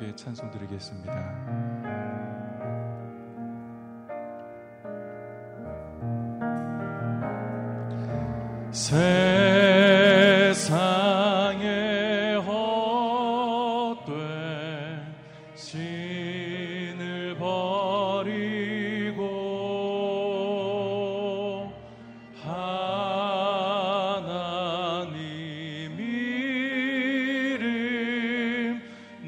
함께 찬송 드리겠습니다. 세상에 헛된 신을 버리고 하나님 이름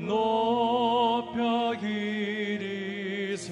높여 기리세.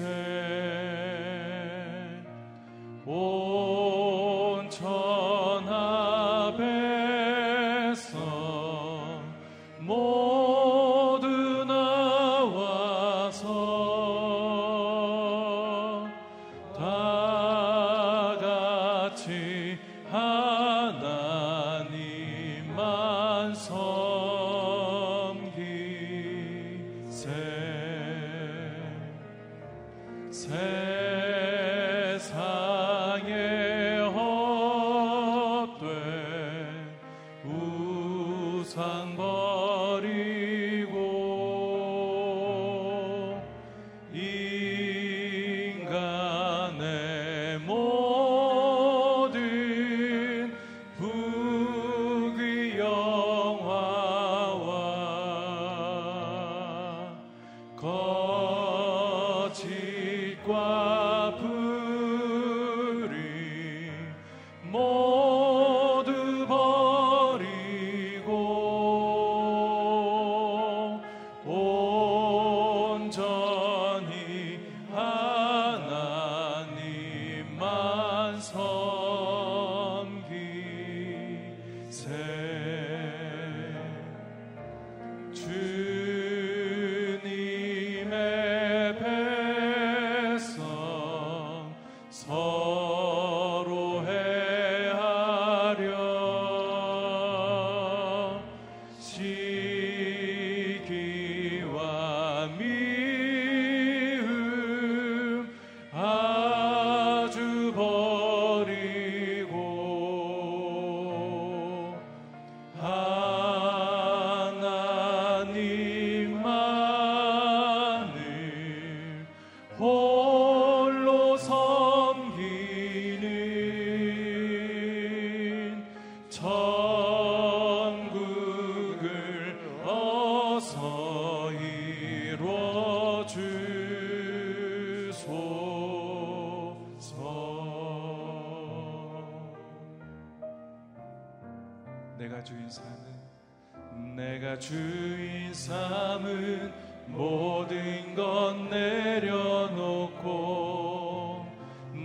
내가 주인 삼은 모든 것 내려놓고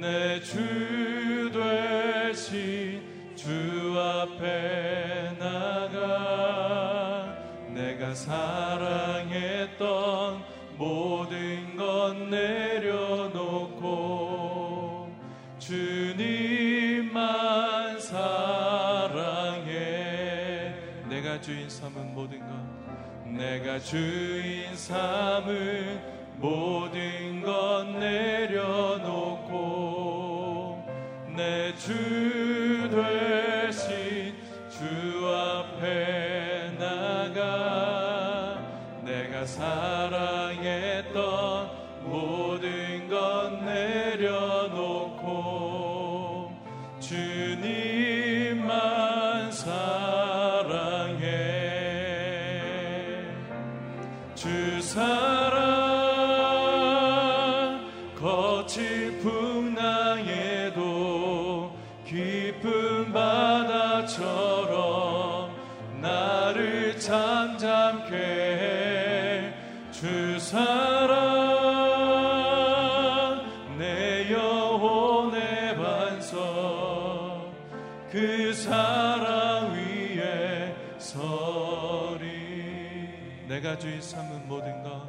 내 주 되신 주 앞에 나가 내가 사랑했던 모든 것 내려놓고 주님만 내가 주인 삼은 모든 것 내가 주인 삼은 모든 것 내려놓고 내 주 되신 주 앞에 나가 내가 사랑했던 모든 것 내려놓고 주님만 사랑 거친 풍랑에도 깊은 바다처럼 나를 잠잠케 해 주 사랑 내 영혼의 반석 그 사랑 위에 서리 내가 주인 삼은 모든 것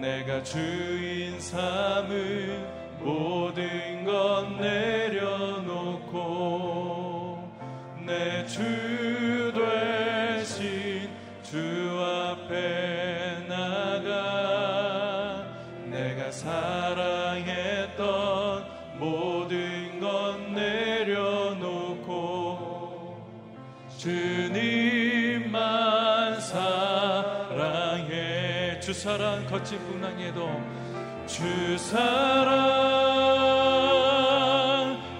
내가 주인 삼은 모든 것 내려놓고 내 주 되신 주 앞에 나가 내가 사랑했던 모든 것 내려놓고 주님만 사랑해 주 사랑 거친 풍랑에도 주 사랑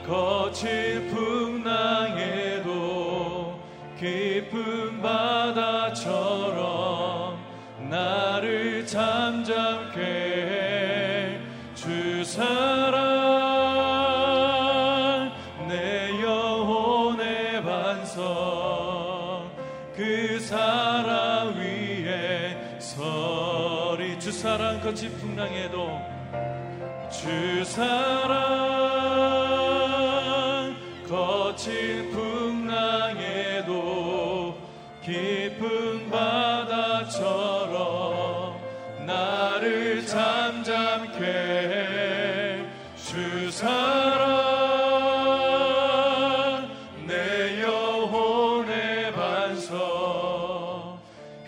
거친 풍랑에도 깊은 바다처럼 나를 잠잠케 해 주 사랑 내 영혼의 반석 그 사랑 위에 서리 주 사랑 거친 풍랑에도 주 사랑 거친 풍랑에도 깊은 바다처럼 나를 잠잠케 해 주 사랑 내 영혼의 반석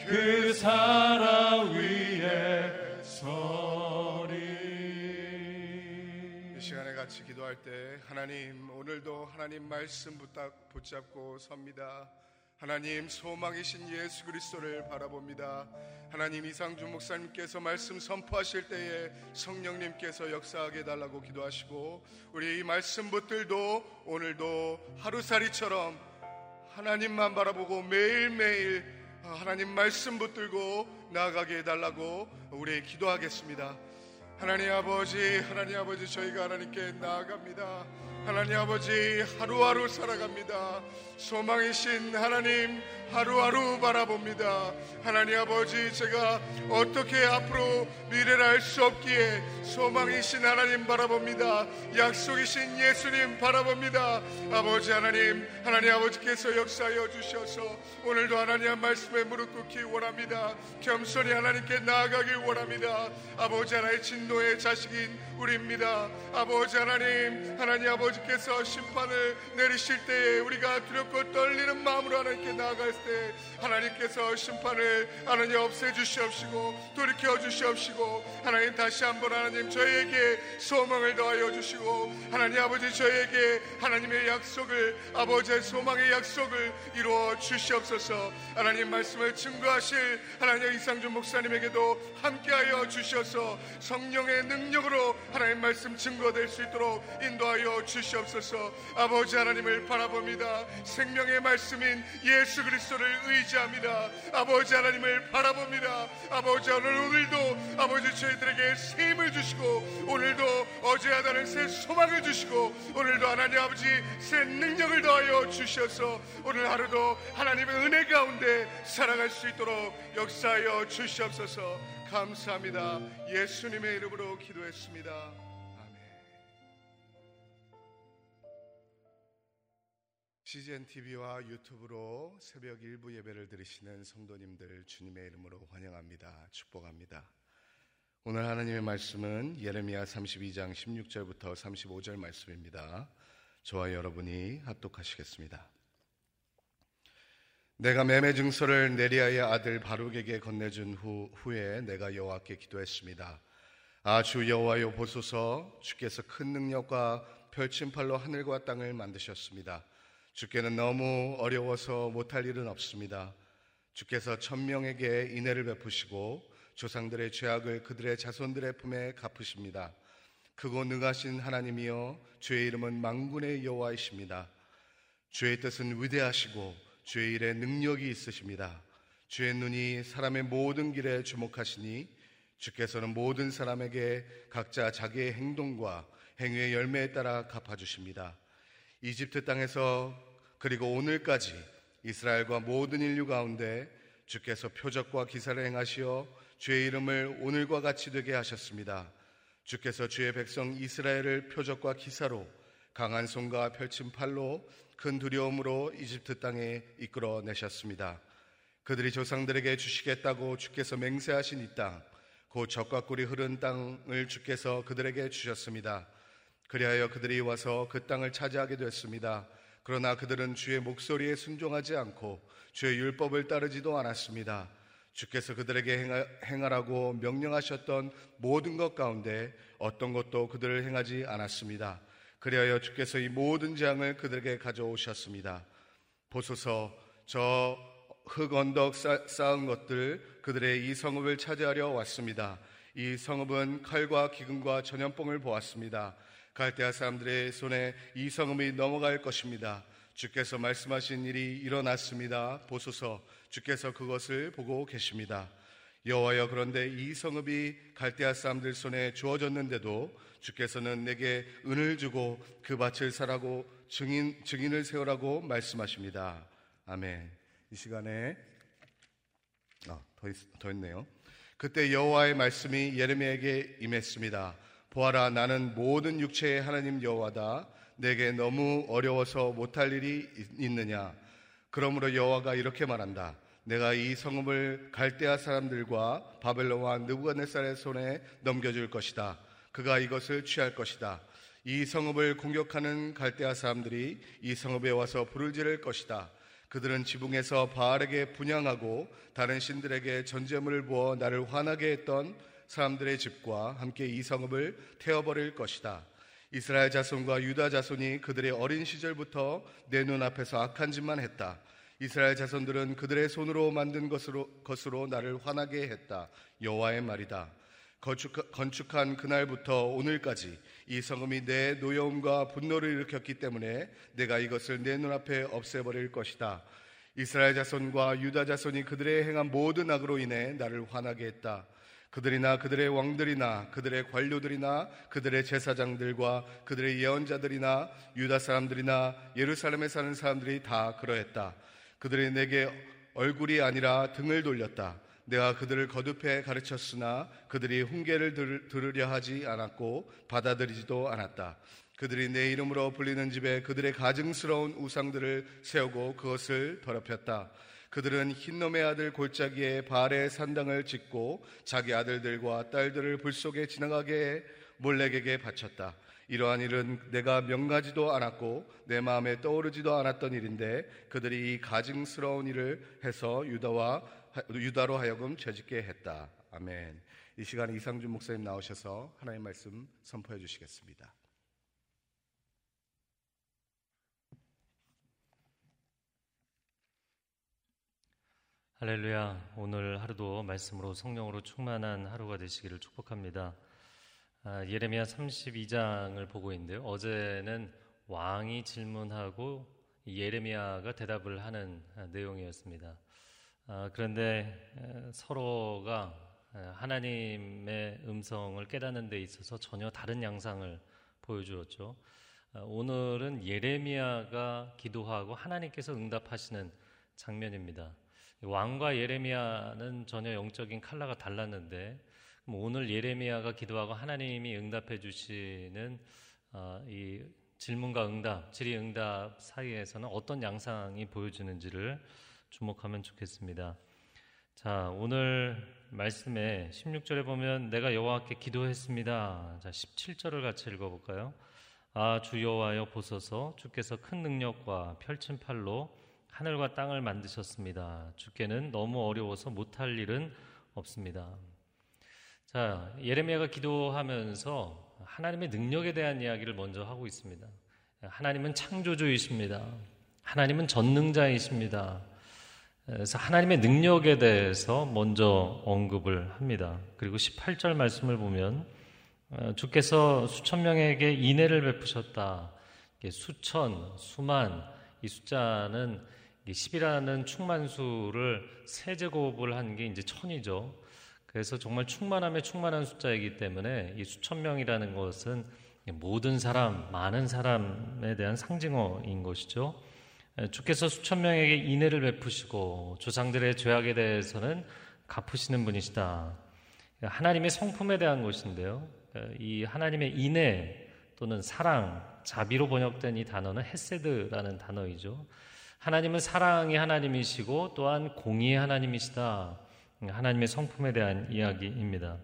그 사랑 위에 서리. 이 시간에 같이 기도할 때 하나님 오늘도 하나님 말씀 붙잡고 섭니다. 하나님 소망이신 예수 그리스도를 바라봅니다. 하나님 이상준 목사님께서 말씀 선포하실 때에 성령님께서 역사하게 달라고 기도하시고 우리 이 말씀 붙들도 오늘도 하루살이처럼 하나님만 바라보고 매일매일 하나님 말씀 붙들고 나아가게 해달라고 우리 기도하겠습니다. 하나님 아버지 저희가 하나님께 나아갑니다. 하나님 아버지 하루하루 살아갑니다. 소망이신 하나님 하루하루 바라봅니다. 하나님 아버지 제가 어떻게 앞으로 미래를 알 수 없기에 소망이신 하나님 바라봅니다. 약속이신 예수님 바라봅니다. 아버지 하나님 하나님 아버지께서 역사하여 주셔서 오늘도 하나님의 말씀에 무릎 꿇기 원합니다. 겸손히 하나님께 나아가길 원합니다. 아버지 하나의 진노의 자식인 우리입니다. 아버지 하나님 하나님 아버지께서 심판을 내리실 때에 우리가 두렵고 떨리는 마음으로 하나님께 나아갈 때 하나님께서 심판을 하나님 없애주시옵시고 돌이켜주시옵시고 하나님 다시 한번 하나님 저희에게 소망을 더하여 주시고 하나님 아버지 저희에게 하나님의 약속을 아버지의 소망의 약속을 이루어 주시옵소서. 하나님 말씀을 증거하실 하나님 이상준 목사님에게도 함께하여 주셔서 성령의 능력으로 하나님 말씀 증거될 수 있도록 인도하여 주시옵소서. 아버지 하나님을 바라봅니다. 생명의 말씀인 예수 그리스도를 의지합니다. 아버지 하나님을 바라봅니다. 아버지 하나님 오늘도 아버지 저희들에게 새 힘을 주시고 오늘도 어제와 다른 새 소망을 주시고 오늘도 하나님 아버지 새 능력을 더하여 주셔서 오늘 하루도 하나님의 은혜 가운데 살아갈 수 있도록 역사하여 주시옵소서. 감사합니다. 예수님의 이름으로 기도했습니다. CGN TV와 유튜브로 새벽 일부 예배를 드리시는 성도님들 주님의 이름으로 환영합니다. 축복합니다. 오늘 하나님의 말씀은 예레미야 32장 16절부터 35절 말씀입니다. 저와 여러분이 합독하시겠습니다. 내가 매매 증서를 네리야의 아들 바룩에게 건네준 후에 내가 여호와께 기도했습니다. 주 여호와여 보소서. 주께서 큰 능력과 펼친 팔로 하늘과 땅을 만드셨습니다. 주께는 너무 어려워서 못할 일은 없습니다. 주께서 천명에게 인애를 베푸시고 조상들의 죄악을 그들의 자손들의 품에 갚으십니다. 크고 능하신 하나님이여 주의 이름은 만군의 여호와이십니다. 주의 뜻은 위대하시고 주의 일에 능력이 있으십니다. 주의 눈이 사람의 모든 길에 주목하시니 주께서는 모든 사람에게 각자 자기의 행동과 행위의 열매에 따라 갚아주십니다. 이집트 땅에서 그리고 오늘까지 이스라엘과 모든 인류 가운데 주께서 표적과 기사를 행하시어 주의 이름을 오늘과 같이 되게 하셨습니다. 주께서 주의 백성 이스라엘을 표적과 기사로 강한 손과 펼친 팔로 큰 두려움으로 이집트 땅에 이끌어내셨습니다. 그들이 조상들에게 주시겠다고 주께서 맹세하신 이 땅, 곧 젖과 꿀이 흐른 땅을 주께서 그들에게 주셨습니다. 그리하여 그들이 와서 그 땅을 차지하게 됐습니다. 그러나 그들은 주의 목소리에 순종하지 않고 주의 율법을 따르지도 않았습니다. 주께서 그들에게 행하라고 명령하셨던 모든 것 가운데 어떤 것도 그들을 행하지 않았습니다. 그리하여 주께서 이 모든 재앙을 그들에게 가져오셨습니다. 보소서. 저 흙 언덕 쌓은 것들, 그들의 이 성읍을 차지하려 왔습니다. 이 성읍은 칼과 기근과 전염병을 보았습니다. 갈대아 사람들의 손에 이 성읍이 넘어갈 것입니다. 주께서 말씀하신 일이 일어났습니다. 보소서. 주께서 그것을 보고 계십니다. 여호와여, 그런데 이 성읍이 갈대아 사람들 손에 주어졌는데도 주께서는 내게 은을 주고 그 밭을 사라고 증인을 세우라고 말씀하십니다. 아멘. 이 시간에 더 있네요. 그때 여호와의 말씀이 예레미야에게 임했습니다. 보아라, 나는 모든 육체의 하나님 여호와다. 내게 너무 어려워서 못할 일이 있느냐? 그러므로 여호와가 이렇게 말한다. 내가 이 성읍을 갈대아 사람들과 바벨론 왕 느부갓네살의 손에 넘겨줄 것이다. 그가 이것을 취할 것이다. 이 성읍을 공격하는 갈대아 사람들이 이 성읍에 와서 불을 지를 것이다. 그들은 지붕에서 바알에게 분향하고 다른 신들에게 전제물을 부어 나를 화나게 했던 사람들의 집과 함께 이 성읍을 태워버릴 것이다. 이스라엘 자손과 유다 자손이 그들의 어린 시절부터 내 눈앞에서 악한 짓만 했다. 이스라엘 자손들은 그들의 손으로 만든 것으로 나를 화나게 했다. 여호와의 말이다. 건축한 그날부터 오늘까지 이 성읍이 내 노여움과 분노를 일으켰기 때문에 내가 이것을 내 눈앞에 없애버릴 것이다. 이스라엘 자손과 유다 자손이 그들의 행한 모든 악으로 인해 나를 화나게 했다. 그들이나 그들의 왕들이나 그들의 관료들이나 그들의 제사장들과 그들의 예언자들이나 유다 사람들이나 예루살렘에 사는 사람들이 다 그러했다. 그들이 내게 얼굴이 아니라 등을 돌렸다. 내가 그들을 거듭해 가르쳤으나 그들이 훈계를 들으려 하지 않았고 받아들이지도 않았다. 그들이 내 이름으로 불리는 집에 그들의 가증스러운 우상들을 세우고 그것을 더럽혔다. 그들은 흰놈의 아들 골짜기에 바알의 산당을 짓고 자기 아들들과 딸들을 불 속에 지나가게 해 몰렉에게 바쳤다. 이러한 일은 내가 명하지도 않았고 내 마음에 떠오르지도 않았던 일인데 그들이 이 가증스러운 일을 해서 유다로 하여금 죄짓게 했다. 아멘. 이 시간에 이상준 목사님 나오셔서 하나님의 말씀 선포해 주시겠습니다. 할렐루야. 오늘 하루도 말씀으로 성령으로 충만한 하루가 되시기를 축복합니다. 예레미야 32장을 보고 있는데요, 어제는 왕이 질문하고 예레미야가 대답을 하는 내용이었습니다. 그런데 서로가 하나님의 음성을 깨닫는 데 있어서 전혀 다른 양상을 보여주었죠. 오늘은 예레미야가 기도하고 하나님께서 응답하시는 장면입니다. 왕과 예레미야는 전혀 영적인 칼라가 달랐는데 오늘 예레미야가 기도하고 하나님이 응답해 주시는 이 질문과 응답, 질의응답 사이에서는 어떤 양상이 보여지는지를 주목하면 좋겠습니다. 자, 오늘 말씀에 16절에 보면 내가 여호와께 기도했습니다. 자, 17절을 같이 읽어볼까요? 아, 주 여호와여 보소서. 주께서 큰 능력과 펼친 팔로 하늘과 땅을 만드셨습니다. 주께는 너무 어려워서 못할 일은 없습니다. 자, 예레미야가 기도하면서 하나님의 능력에 대한 이야기를 먼저 하고 있습니다. 하나님은 창조주이십니다. 하나님은 전능자이십니다. 그래서 하나님의 능력에 대해서 먼저 언급을 합니다. 그리고 18절 말씀을 보면 주께서 수천 명에게 인애를 베푸셨다. 수천, 수만, 이 숫자는 10이라는 충만수를 세제곱을 한 게 이제 천이죠. 그래서 정말 충만함에 충만한 숫자이기 때문에 이 수천 명이라는 것은 모든 사람, 많은 사람에 대한 상징어인 것이죠. 주께서 수천 명에게 인애를 베푸시고 조상들의 죄악에 대해서는 갚으시는 분이시다. 하나님의 성품에 대한 것인데요, 이 하나님의 인애 또는 사랑, 자비로 번역된 이 단어는 헤세드라는 단어이죠. 하나님은 사랑의 하나님이시고 또한 공의의 하나님이시다. 하나님의 성품에 대한 이야기입니다.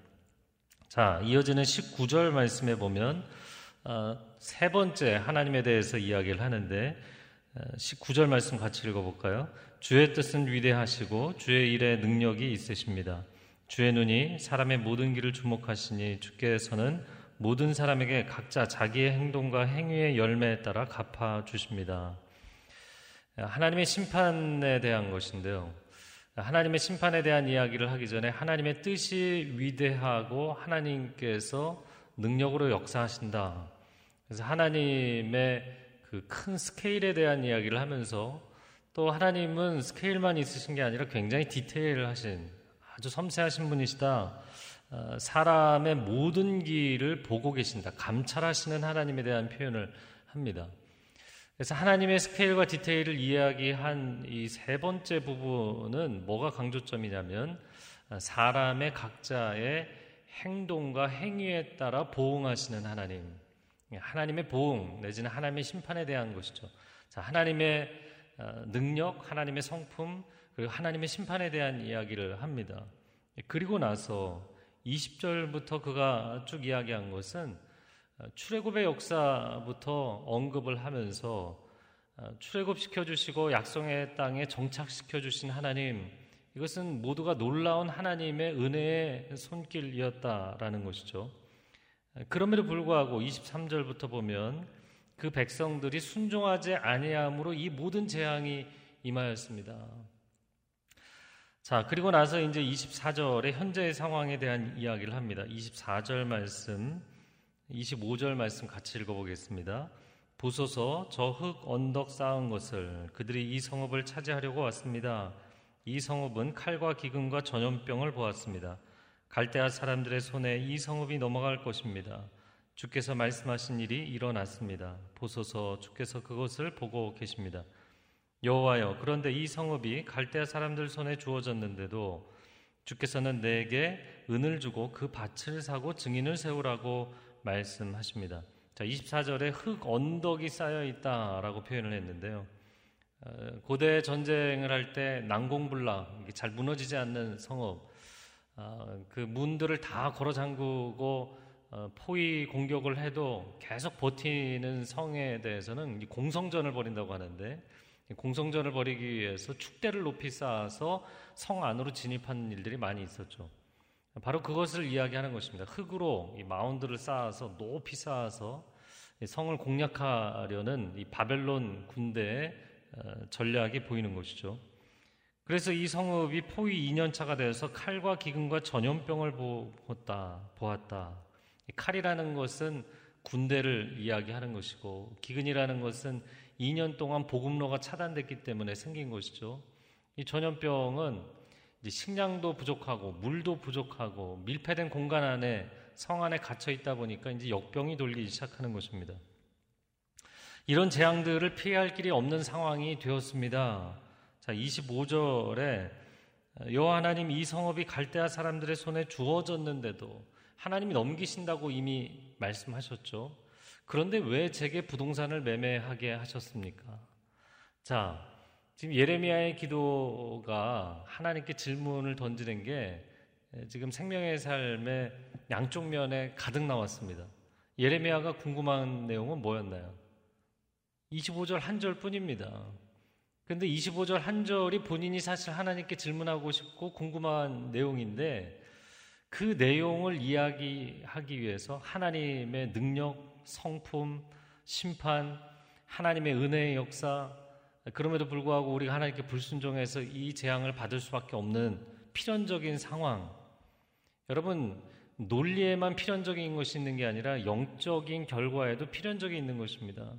자, 이어지는 19절 말씀에 보면 세 번째 하나님에 대해서 이야기를 하는데 19절 말씀 같이 읽어볼까요? 주의 뜻은 위대하시고 주의 일에 능력이 있으십니다. 주의 눈이 사람의 모든 길을 주목하시니 주께서는 모든 사람에게 각자 자기의 행동과 행위의 열매에 따라 갚아주십니다. 하나님의 심판에 대한 것인데요, 하나님의 심판에 대한 이야기를 하기 전에 하나님의 뜻이 위대하고 하나님께서 능력으로 역사하신다. 그래서 하나님의 그 큰 스케일에 대한 이야기를 하면서 또 하나님은 스케일만 있으신 게 아니라 굉장히 디테일하신 아주 섬세하신 분이시다. 사람의 모든 길을 보고 계신다. 감찰하시는 하나님에 대한 표현을 합니다. 그래서 하나님의 스케일과 디테일을 이야기한 이 세 번째 부분은 뭐가 강조점이냐면 사람의 각자의 행동과 행위에 따라 보응하시는 하나님. 하나님의 보응 내지는 하나님의 심판에 대한 것이죠. 자, 하나님의 능력, 하나님의 성품, 그리고 하나님의 심판에 대한 이야기를 합니다. 그리고 나서 20절부터 그가 쭉 이야기한 것은 출애굽의 역사부터 언급을 하면서 출애굽 시켜주시고 약속의 땅에 정착시켜주신 하나님, 이것은 모두가 놀라운 하나님의 은혜의 손길이었다라는 것이죠. 그럼에도 불구하고 23절부터 보면 그 백성들이 순종하지 아니함으로 이 모든 재앙이 임하였습니다. 자, 그리고 나서 이제 24절의 현재의 상황에 대한 이야기를 합니다. 24절 말씀, 25절 말씀 같이 읽어보겠습니다. 보소서, 저 흙 언덕 쌓은 것을 그들이 이 성읍을 차지하려고 왔습니다. 이 성읍은 칼과 기근과 전염병을 보았습니다. 갈대아 사람들의 손에 이 성읍이 넘어갈 것입니다. 주께서 말씀하신 일이 일어났습니다. 보소서, 주께서 그것을 보고 계십니다. 여호와여, 그런데 이 성읍이 갈대아 사람들 손에 주어졌는데도 주께서는 내게 은을 주고 그 밭을 사고 증인을 세우라고 말씀하십니다. 자, 24절에 흙 언덕이 쌓여있다라고 표현을 했는데요. 고대 전쟁을 할 때 난공불락, 잘 무너지지 않는 성읍, 그 문들을 다 걸어 잠그고 포위 공격을 해도 계속 버티는 성에 대해서는 공성전을 벌인다고 하는데, 공성전을 벌이기 위해서 축대를 높이 쌓아서 성 안으로 진입하는 일들이 많이 있었죠. 바로 그것을 이야기하는 것입니다. 흙으로 이 마운드를 쌓아서 높이 쌓아서 성을 공략하려는 이 바벨론 군대의 전략이 보이는 것이죠. 그래서 이 성읍이 포위 2년차가 되어서 칼과 기근과 전염병을 보았다. 칼이라는 것은 군대를 이야기하는 것이고, 기근이라는 것은 2년 동안 보급로가 차단됐기 때문에 생긴 것이죠. 이 전염병은 이제 식량도 부족하고 물도 부족하고 밀폐된 공간 안에, 성 안에 갇혀 있다 보니까 이제 역병이 돌기 시작하는 것입니다. 이런 재앙들을 피할 길이 없는 상황이 되었습니다. 자, 25절에 여호와 하나님, 이 성읍이 갈대아 사람들의 손에 주어졌는데도, 하나님이 넘기신다고 이미 말씀하셨죠. 그런데 왜 제게 부동산을 매매하게 하셨습니까? 자, 지금 예레미야의 기도가 하나님께 질문을 던지는 게 지금 생명의 삶의 양쪽 면에 가득 나왔습니다. 예레미야가 궁금한 내용은 뭐였나요? 25절 한 절뿐입니다. 그런데 25절 한 절이 본인이 사실 하나님께 질문하고 싶고 궁금한 내용인데, 그 내용을 이야기하기 위해서 하나님의 능력, 성품, 심판, 하나님의 은혜의 역사, 그럼에도 불구하고 우리가 하나님께 불순종해서 이 재앙을 받을 수밖에 없는 필연적인 상황. 여러분, 논리에만 필연적인 것이 있는 게 아니라 영적인 결과에도 필연적이 있는 것입니다.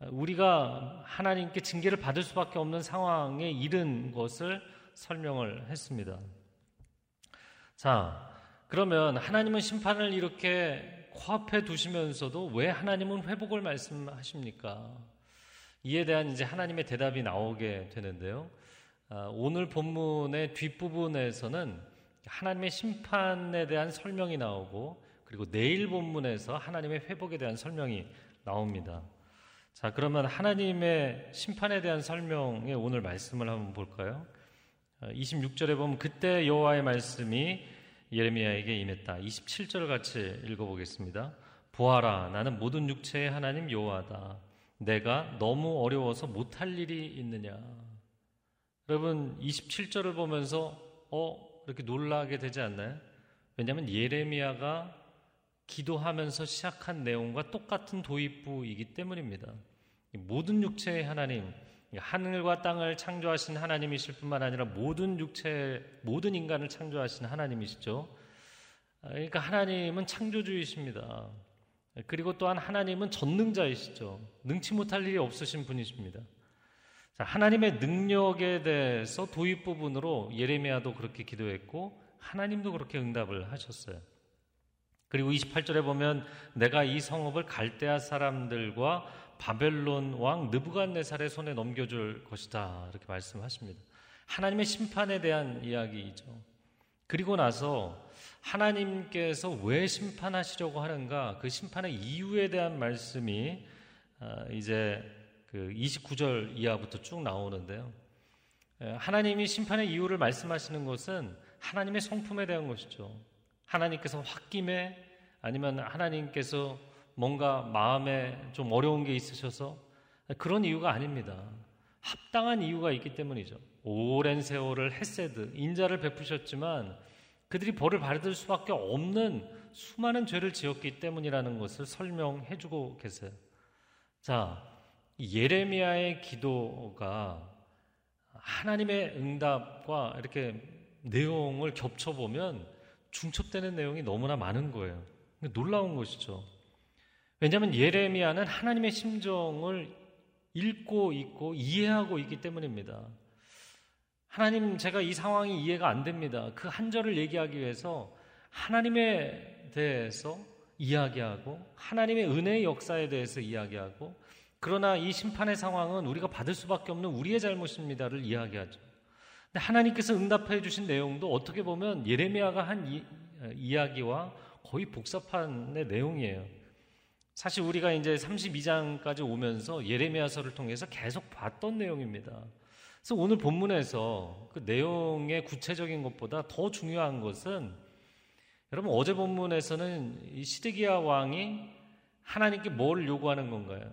우리가 하나님께 징계를 받을 수밖에 없는 상황에 이른 것을 설명을 했습니다. 자, 그러면 하나님은 심판을 이렇게 코앞에 두시면서도 왜 하나님은 회복을 말씀하십니까? 이에 대한 이제 하나님의 대답이 나오게 되는데요. 오늘 본문의 뒷부분에서는 하나님의 심판에 대한 설명이 나오고, 그리고 내일 본문에서 하나님의 회복에 대한 설명이 나옵니다. 자, 그러면 하나님의 심판에 대한 설명에 오늘 말씀을 한번 볼까요? 26절에 보면 그때 여호와의 말씀이 예레미야에게 임했다. 27절 같이 읽어보겠습니다. 보아라, 나는 모든 육체의 하나님 여호와다. 내가 너무 어려워서 못할 일이 있느냐. 여러분, 27절을 보면서 이렇게 놀라게 되지 않나요? 왜냐하면 예레미야가 기도하면서 시작한 내용과 똑같은 도입부이기 때문입니다. 모든 육체의 하나님, 하늘과 땅을 창조하신 하나님이실 뿐만 아니라 모든 육체, 모든 인간을 창조하신 하나님이시죠. 그러니까 하나님은 창조주이십니다. 그리고 또한 하나님은 전능자이시죠. 능치 못할 일이 없으신 분이십니다. 자, 하나님의 능력에 대해서 도입 부분으로 예레미야도 그렇게 기도했고 하나님도 그렇게 응답을 하셨어요. 그리고 28절에 보면 내가 이 성읍을 갈대아 사람들과 바벨론 왕 느부갓네살의 손에 넘겨줄 것이다 이렇게 말씀하십니다. 하나님의 심판에 대한 이야기이죠. 그리고 나서 하나님께서 왜 심판하시려고 하는가, 그 심판의 이유에 대한 말씀이 이제 그 29절 이하부터 쭉 나오는데요. 하나님이 심판의 이유를 말씀하시는 것은 하나님의 성품에 대한 것이죠. 하나님께서 홧김에, 아니면 하나님께서 뭔가 마음에 좀 어려운 게 있으셔서, 그런 이유가 아닙니다. 합당한 이유가 있기 때문이죠. 오랜 세월을 헤세드, 인자를 베푸셨지만 그들이 벌을 받을 수밖에 없는 수많은 죄를 지었기 때문이라는 것을 설명해주고 계세요. 자, 예레미야의 기도가 하나님의 응답과 이렇게 내용을 겹쳐보면 중첩되는 내용이 너무나 많은 거예요. 놀라운 것이죠. 왜냐하면 예레미야는 하나님의 심정을 읽고 있고 이해하고 있기 때문입니다. 하나님, 제가 이 상황이 이해가 안 됩니다. 그 한 절을 얘기하기 위해서 하나님에 대해서 이야기하고 하나님의 은혜의 역사에 대해서 이야기하고, 그러나 이 심판의 상황은 우리가 받을 수밖에 없는 우리의 잘못입니다를 이야기하죠. 근데 하나님께서 응답해 주신 내용도 어떻게 보면 예레미야가 한 이야기와 거의 복사판의 내용이에요. 사실 우리가 이제 32장까지 오면서 예레미야서를 통해서 계속 봤던 내용입니다. 그래서 오늘 본문에서 그 내용의 구체적인 것보다 더 중요한 것은, 여러분 어제 본문에서는 이 시드기야 왕이 하나님께 뭘 요구하는 건가요?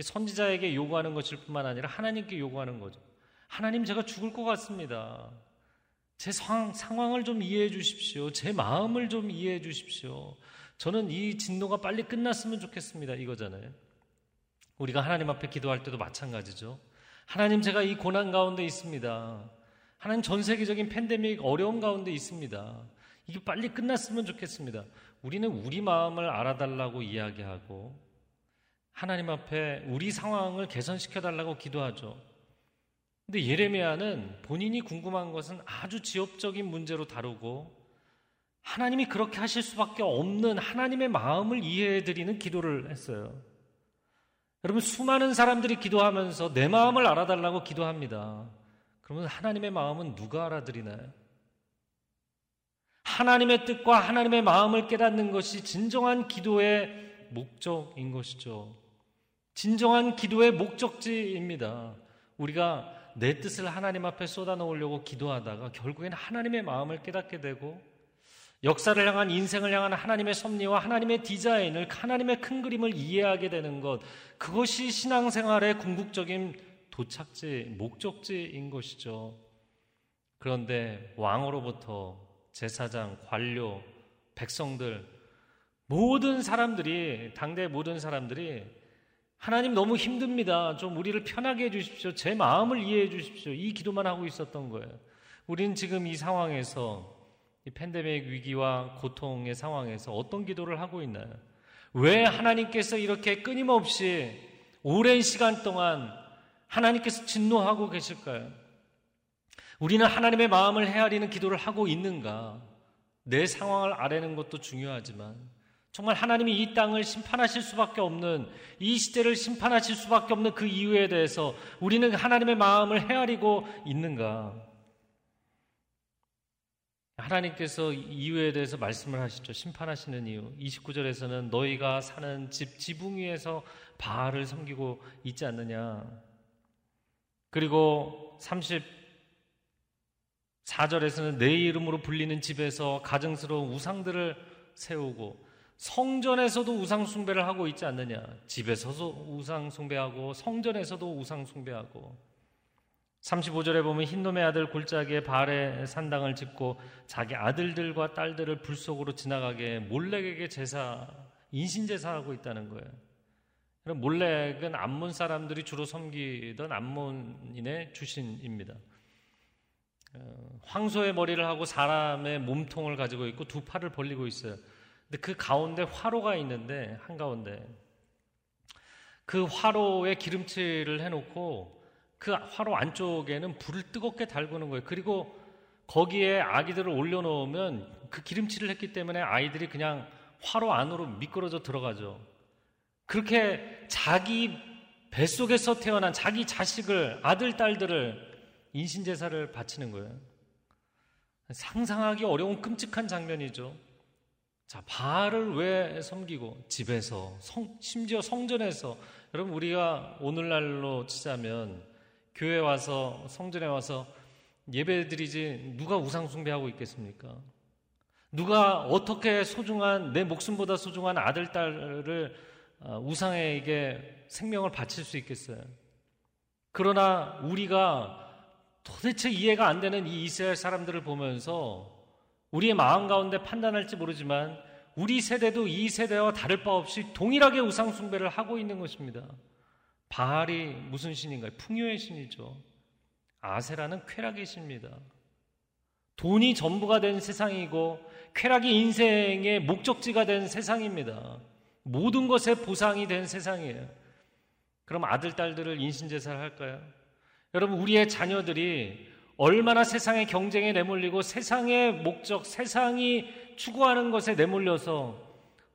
선지자에게 요구하는 것일 뿐만 아니라 하나님께 요구하는 거죠. 하나님, 제가 죽을 것 같습니다. 제 상황을 좀 이해해 주십시오. 제 마음을 좀 이해해 주십시오. 저는 이 진노가 빨리 끝났으면 좋겠습니다. 이거잖아요. 우리가 하나님 앞에 기도할 때도 마찬가지죠. 하나님, 제가 이 고난 가운데 있습니다. 하나님, 전 세계적인 팬데믹 어려움 가운데 있습니다. 이게 빨리 끝났으면 좋겠습니다. 우리는 우리 마음을 알아달라고 이야기하고 하나님 앞에 우리 상황을 개선시켜달라고 기도하죠. 근데 예레미야는 본인이 궁금한 것은 아주 지엽적인 문제로 다루고 하나님이 그렇게 하실 수밖에 없는 하나님의 마음을 이해해드리는 기도를 했어요. 여러분, 수많은 사람들이 기도하면서 내 마음을 알아달라고 기도합니다. 그러면 하나님의 마음은 누가 알아들이나요? 하나님의 뜻과 하나님의 마음을 깨닫는 것이 진정한 기도의 목적인 것이죠. 진정한 기도의 목적지입니다. 우리가 내 뜻을 하나님 앞에 쏟아놓으려고 기도하다가 결국엔 하나님의 마음을 깨닫게 되고, 역사를 향한, 인생을 향한 하나님의 섭리와 하나님의 디자인을, 하나님의 큰 그림을 이해하게 되는 것, 그것이 신앙생활의 궁극적인 도착지, 목적지인 것이죠. 그런데 왕으로부터 제사장, 관료, 백성들, 모든 사람들이, 당대 모든 사람들이 하나님 너무 힘듭니다. 좀 우리를 편하게 해주십시오. 제 마음을 이해해 주십시오. 이 기도만 하고 있었던 거예요. 우리는 지금 이 상황에서, 이 팬데믹 위기와 고통의 상황에서 어떤 기도를 하고 있나요? 왜 하나님께서 이렇게 끊임없이 오랜 시간 동안 하나님께서 진노하고 계실까요? 우리는 하나님의 마음을 헤아리는 기도를 하고 있는가? 내 상황을 아뢰는 것도 중요하지만 정말 하나님이 이 땅을 심판하실 수밖에 없는, 이 시대를 심판하실 수밖에 없는 그 이유에 대해서 우리는 하나님의 마음을 헤아리고 있는가? 하나님께서 이유에 대해서 말씀을 하시죠. 심판하시는 이유. 29절에서는 너희가 사는 집 지붕 위에서 바알을 섬기고 있지 않느냐. 그리고 34절에서는 내 이름으로 불리는 집에서 가증스러운 우상들을 세우고 성전에서도 우상 숭배를 하고 있지 않느냐. 집에서도 우상 숭배하고 성전에서도 우상 숭배하고. 35절에 보면 흰놈의 아들 골짜기에 바알의 산당을 짓고 자기 아들들과 딸들을 불 속으로 지나가게 몰렉에게 제사, 인신제사하고 있다는 거예요. 몰렉은 암몬 사람들이 주로 섬기던 암몬인의 출신입니다. 황소의 머리를 하고 사람의 몸통을 가지고 있고 두 팔을 벌리고 있어요. 근데 그 가운데 화로가 있는데, 한가운데 그 화로에 기름칠을 해놓고 그 화로 안쪽에는 불을 뜨겁게 달구는 거예요. 그리고 거기에 아기들을 올려놓으면 그 기름칠을 했기 때문에 아이들이 그냥 화로 안으로 미끄러져 들어가죠. 그렇게 자기 뱃속에서 태어난 자기 자식을, 아들, 딸들을 인신제사를 바치는 거예요. 상상하기 어려운 끔찍한 장면이죠. 자, 바알을 왜 섬기고, 집에서, 심지어 성전에서. 여러분, 우리가 오늘날로 치자면 교회 와서, 성전에 와서 예배드리지 누가 우상숭배하고 있겠습니까? 누가 어떻게 소중한, 내 목숨보다 소중한 아들, 딸을 우상에게 생명을 바칠 수 있겠어요? 그러나 우리가 도대체 이해가 안 되는 이 이스라엘 사람들을 보면서 우리의 마음 가운데 판단할지 모르지만 우리 세대도 이 세대와 다를 바 없이 동일하게 우상 숭배를 하고 있는 것입니다. 바알이 무슨 신인가요? 풍요의 신이죠. 아세라는 쾌락의 신입니다. 돈이 전부가 된 세상이고 쾌락이 인생의 목적지가 된 세상입니다. 모든 것에 보상이 된 세상이에요. 그럼 아들, 딸들을 인신제사를 할까요? 여러분, 우리의 자녀들이 얼마나 세상의 경쟁에 내몰리고 세상의 목적, 세상이 추구하는 것에 내몰려서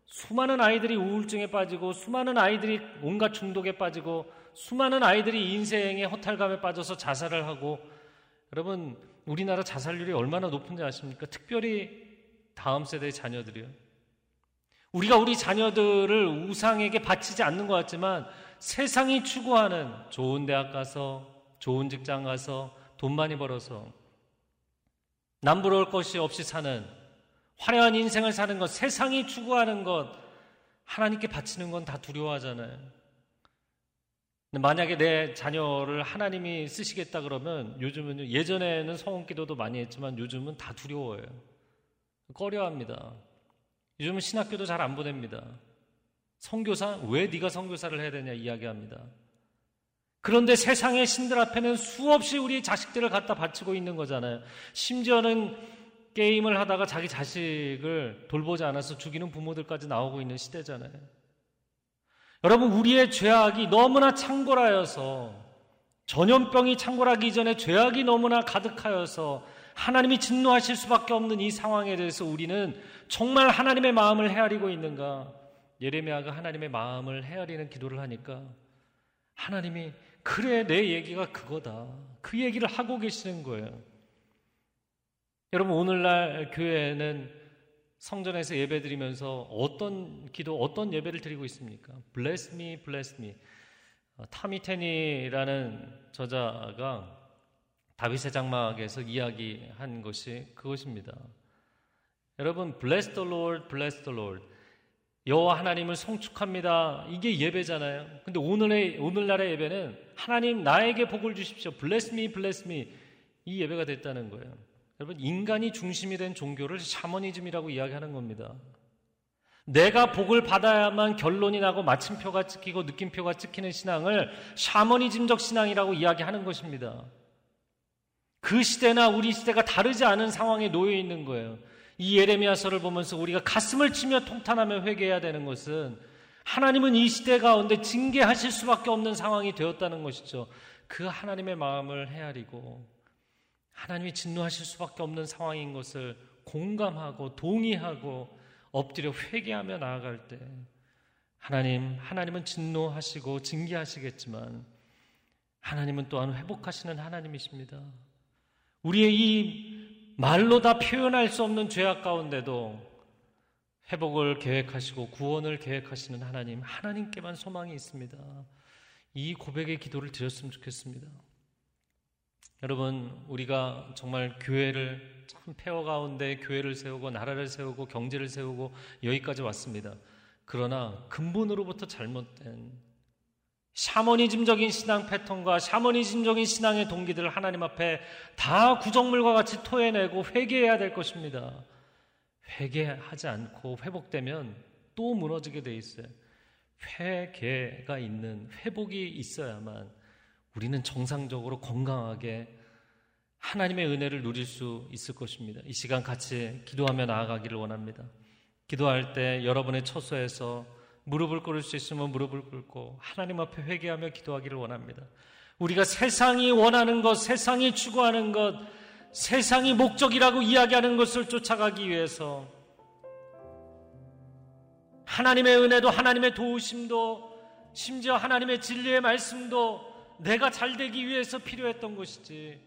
수많은 아이들이 우울증에 빠지고, 수많은 아이들이 온갖 중독에 빠지고, 수많은 아이들이 인생의 허탈감에 빠져서 자살을 하고. 여러분, 우리나라 자살률이 얼마나 높은지 아십니까? 특별히 다음 세대의 자녀들이요. 우리가 우리 자녀들을 우상에게 바치지 않는 것 같지만 세상이 추구하는 좋은 대학 가서, 좋은 직장 가서, 돈 많이 벌어서 남부러울 것이 없이 사는 화려한 인생을 사는 것, 세상이 추구하는 것, 하나님께 바치는 건 다 두려워하잖아요. 근데 만약에 내 자녀를 하나님이 쓰시겠다 그러면 요즘은, 예전에는 성원기도도 많이 했지만 요즘은 다 두려워해요. 꺼려합니다. 요즘은 신학교도 잘 안 보냅니다. 선교사? 왜 네가 선교사를 해야 되냐 이야기합니다. 그런데 세상의 신들 앞에는 수없이 우리 자식들을 갖다 바치고 있는 거잖아요. 심지어는 게임을 하다가 자기 자식을 돌보지 않아서 죽이는 부모들까지 나오고 있는 시대잖아요. 여러분, 우리의 죄악이 너무나 창궐하여서, 전염병이 창궐하기 전에 죄악이 너무나 가득하여서 하나님이 진노하실 수밖에 없는 이 상황에 대해서 우리는 정말 하나님의 마음을 헤아리고 있는가? 예레미야가 하나님의 마음을 헤아리는 기도를 하니까 하나님이, 그래, 내 얘기가 그거다, 그 얘기를 하고 계시는 거예요. 여러분, 오늘날 교회는 성전에서 예배드리면서 어떤 기도, 어떤 예배를 드리고 있습니까? Bless me, bless me. 타미테니라는 저자가 다윗의 장막에서 이야기한 것이 그것입니다. 여러분, bless the Lord, bless the Lord. 여호와 하나님을 송축합니다. 이게 예배잖아요. 근데 오늘날의 예배는 하나님 나에게 복을 주십시오, bless me, bless me, 이 예배가 됐다는 거예요. 여러분, 인간이 중심이 된 종교를 샤머니즘이라고 이야기하는 겁니다. 내가 복을 받아야만 결론이 나고 마침표가 찍히고 느낌표가 찍히는 신앙을 샤머니즘적 신앙이라고 이야기하는 것입니다. 그 시대나 우리 시대가 다르지 않은 상황에 놓여 있는 거예요. 이 예레미야서를 보면서 우리가 가슴을 치며 통탄하며 회개해야 되는 것은 하나님은 이 시대 가운데 징계하실 수밖에 없는 상황이 되었다는 것이죠. 그 하나님의 마음을 헤아리고 하나님이 진노하실 수밖에 없는 상황인 것을 공감하고 동의하고 엎드려 회개하며 나아갈 때, 하나님은 진노하시고 징계하시겠지만 하나님은 또한 회복하시는 하나님이십니다. 우리의 이 말로 다 표현할 수 없는 죄악 가운데도 회복을 계획하시고 구원을 계획하시는 하나님, 하나님께만 소망이 있습니다. 이 고백의 기도를 드렸으면 좋겠습니다. 여러분, 우리가 정말 교회를, 참 폐허 가운데 교회를 세우고 나라를 세우고 경제를 세우고 여기까지 왔습니다. 그러나 근본으로부터 잘못된 샤머니즘적인 신앙 패턴과 샤머니즘적인 신앙의 동기들을 하나님 앞에 다 구정물과 같이 토해내고 회개해야 될 것입니다. 회개하지 않고 회복되면 또 무너지게 돼 있어요. 회개가 있는, 회복이 있어야만 우리는 정상적으로 건강하게 하나님의 은혜를 누릴 수 있을 것입니다. 이 시간 같이 기도하며 나아가기를 원합니다. 기도할 때 여러분의 처소에서 무릎을 꿇을 수 있으면 무릎을 꿇고 하나님 앞에 회개하며 기도하기를 원합니다. 우리가 세상이 원하는 것, 세상이 추구하는 것, 세상이 목적이라고 이야기하는 것을 쫓아가기 위해서 하나님의 은혜도, 하나님의 도우심도, 심지어 하나님의 진리의 말씀도 내가 잘되기 위해서 필요했던 것이지,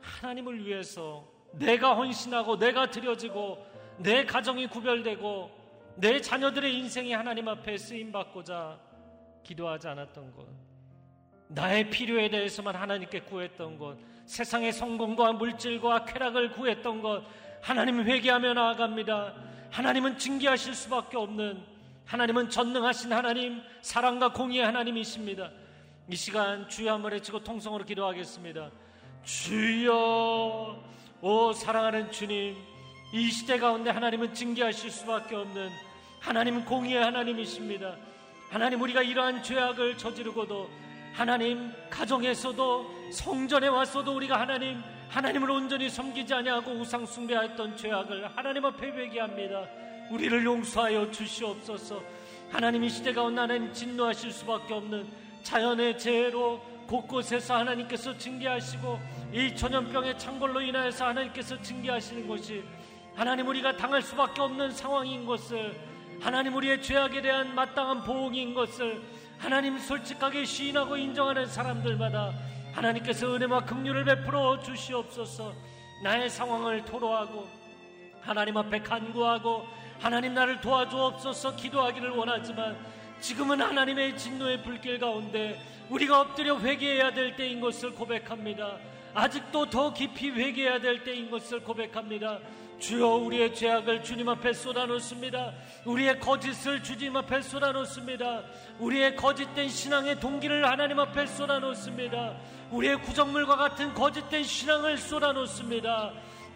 하나님을 위해서 내가 헌신하고 내가 드려지고 내 가정이 구별되고 내 자녀들의 인생이 하나님 앞에 쓰임받고자 기도하지 않았던 것, 나의 필요에 대해서만 하나님께 구했던 것, 세상의 성공과 물질과 쾌락을 구했던 것, 하나님을 회개하며 나아갑니다. 하나님은 징계하실 수밖에 없는, 하나님은 전능하신 하나님, 사랑과 공의의 하나님이십니다. 이 시간 주여 한번 외치고 통성으로 기도하겠습니다. 주여, 오 사랑하는 주님, 이 시대 가운데 하나님은 징계하실 수밖에 없는, 하나님은 공의의 하나님이십니다. 하나님, 우리가 이러한 죄악을 저지르고도, 하나님 가정에서도 성전에 와서도 우리가 하나님을 온전히 섬기지 아니하고 우상 숭배했던 죄악을 하나님 앞에 회개합니다. 우리를 용서하여 주시옵소서. 하나님, 이 시대 가운데 하나님 진노하실 수밖에 없는 자연의 재해로 곳곳에서 하나님께서 징계하시고, 이 전염병의 창궐로 인하여서 하나님께서 징계하시는 것이, 하나님 우리가 당할 수밖에 없는 상황인 것을, 하나님 우리의 죄악에 대한 마땅한 보응인 것을 하나님 솔직하게 시인하고 인정하는 사람들마다 하나님께서 은혜와 긍휼을 베풀어 주시옵소서. 나의 상황을 토로하고 하나님 앞에 간구하고 하나님 나를 도와주옵소서 기도하기를 원하지만, 지금은 하나님의 진노의 불길 가운데 우리가 엎드려 회개해야 될 때인 것을 고백합니다. 아직도 더 깊이 회개해야 될 때인 것을 고백합니다. 주여, 우리의 죄악을 주님 앞에 쏟아놓습니다. 우리의 거짓을 주님 앞에 쏟아놓습니다. 우리의 거짓된 신앙의 동기를 하나님 앞에 쏟아놓습니다. 우리의 구정물과 같은 거짓된 신앙을 쏟아놓습니다.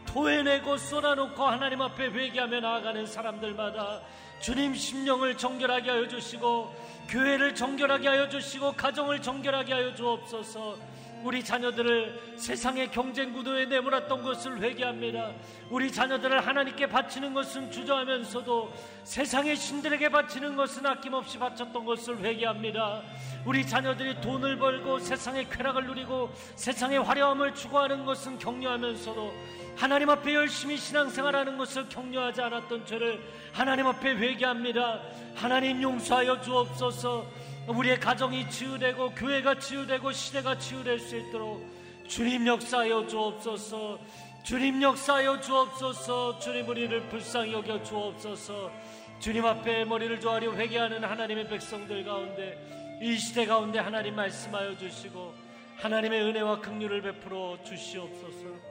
토해내고 쏟아놓고 하나님 앞에 회개하며 나아가는 사람들마다 주님 심령을 정결하게 하여 주시고, 교회를 정결하게 하여 주시고, 가정을 정결하게 하여 주옵소서. 우리 자녀들을 세상의 경쟁 구도에 내몰았던 것을 회개합니다. 우리 자녀들을 하나님께 바치는 것은 주저하면서도 세상의 신들에게 바치는 것은 아낌없이 바쳤던 것을 회개합니다. 우리 자녀들이 돈을 벌고 세상의 쾌락을 누리고 세상의 화려함을 추구하는 것은 격려하면서도 하나님 앞에 열심히 신앙생활하는 것을 격려하지 않았던 죄를 하나님 앞에 회개합니다. 하나님, 용서하여 주옵소서. 우리의 가정이 치유되고 교회가 치유되고 시대가 치유될 수 있도록 주님 역사하여 주옵소서. 주님 역사하여 주옵소서. 주님, 우리를 불쌍히 여겨 주옵소서. 주님 앞에 머리를 조아리며 회개하는 하나님의 백성들 가운데, 이 시대 가운데 하나님 말씀하여 주시고 하나님의 은혜와 긍휼을 베풀어 주시옵소서.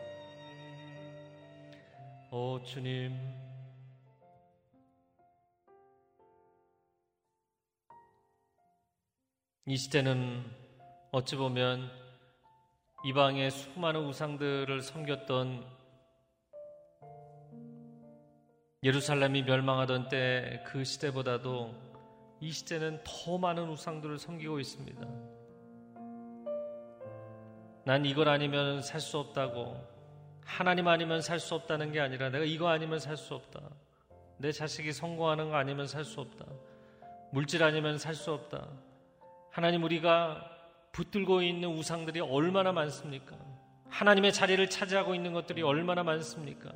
오 주님, 이 시대는 어찌 보면 이방의 수많은 우상들을 섬겼던 예루살렘이 멸망하던 때 그 시대보다도 이 시대는 더 많은 우상들을 섬기고 있습니다. 난 이걸 아니면 살 수 없다고, 하나님 아니면 살 수 없다는 게 아니라 내가 이거 아니면 살 수 없다, 내 자식이 성공하는 거 아니면 살 수 없다, 물질 아니면 살 수 없다. 하나님, 우리가 붙들고 있는 우상들이 얼마나 많습니까? 하나님의 자리를 차지하고 있는 것들이 얼마나 많습니까?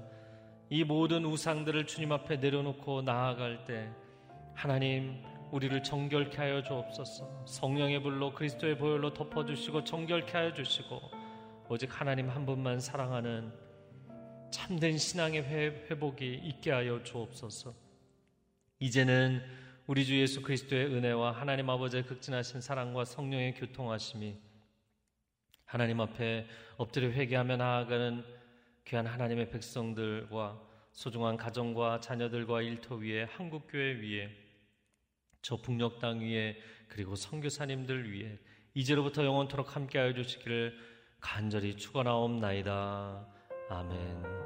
이 모든 우상들을 주님 앞에 내려놓고 나아갈 때 하나님, 우리를 정결케 하여 주옵소서. 성령의 불로, 그리스도의 보혈로 덮어주시고 정결케 하여 주시고, 오직 하나님 한 분만 사랑하는 참된 신앙의 회복이 있게 하여 주옵소서. 이제는 우리 주 예수 그리스도의 은혜와 하나님 아버지의 극진하신 사랑과 성령의 교통하심이, 하나님 앞에 엎드려 회개하며 나아가는 귀한 하나님의 백성들과 소중한 가정과 자녀들과 일터 위에, 한국교회 위에, 저 북녘 땅 위에, 그리고 선교사님들 위에 이제로부터 영원토록 함께하여 주시기를 간절히 축원하옵나이다. 아멘.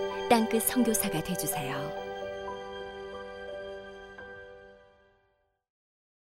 땅끝 선교사가 되어주세요.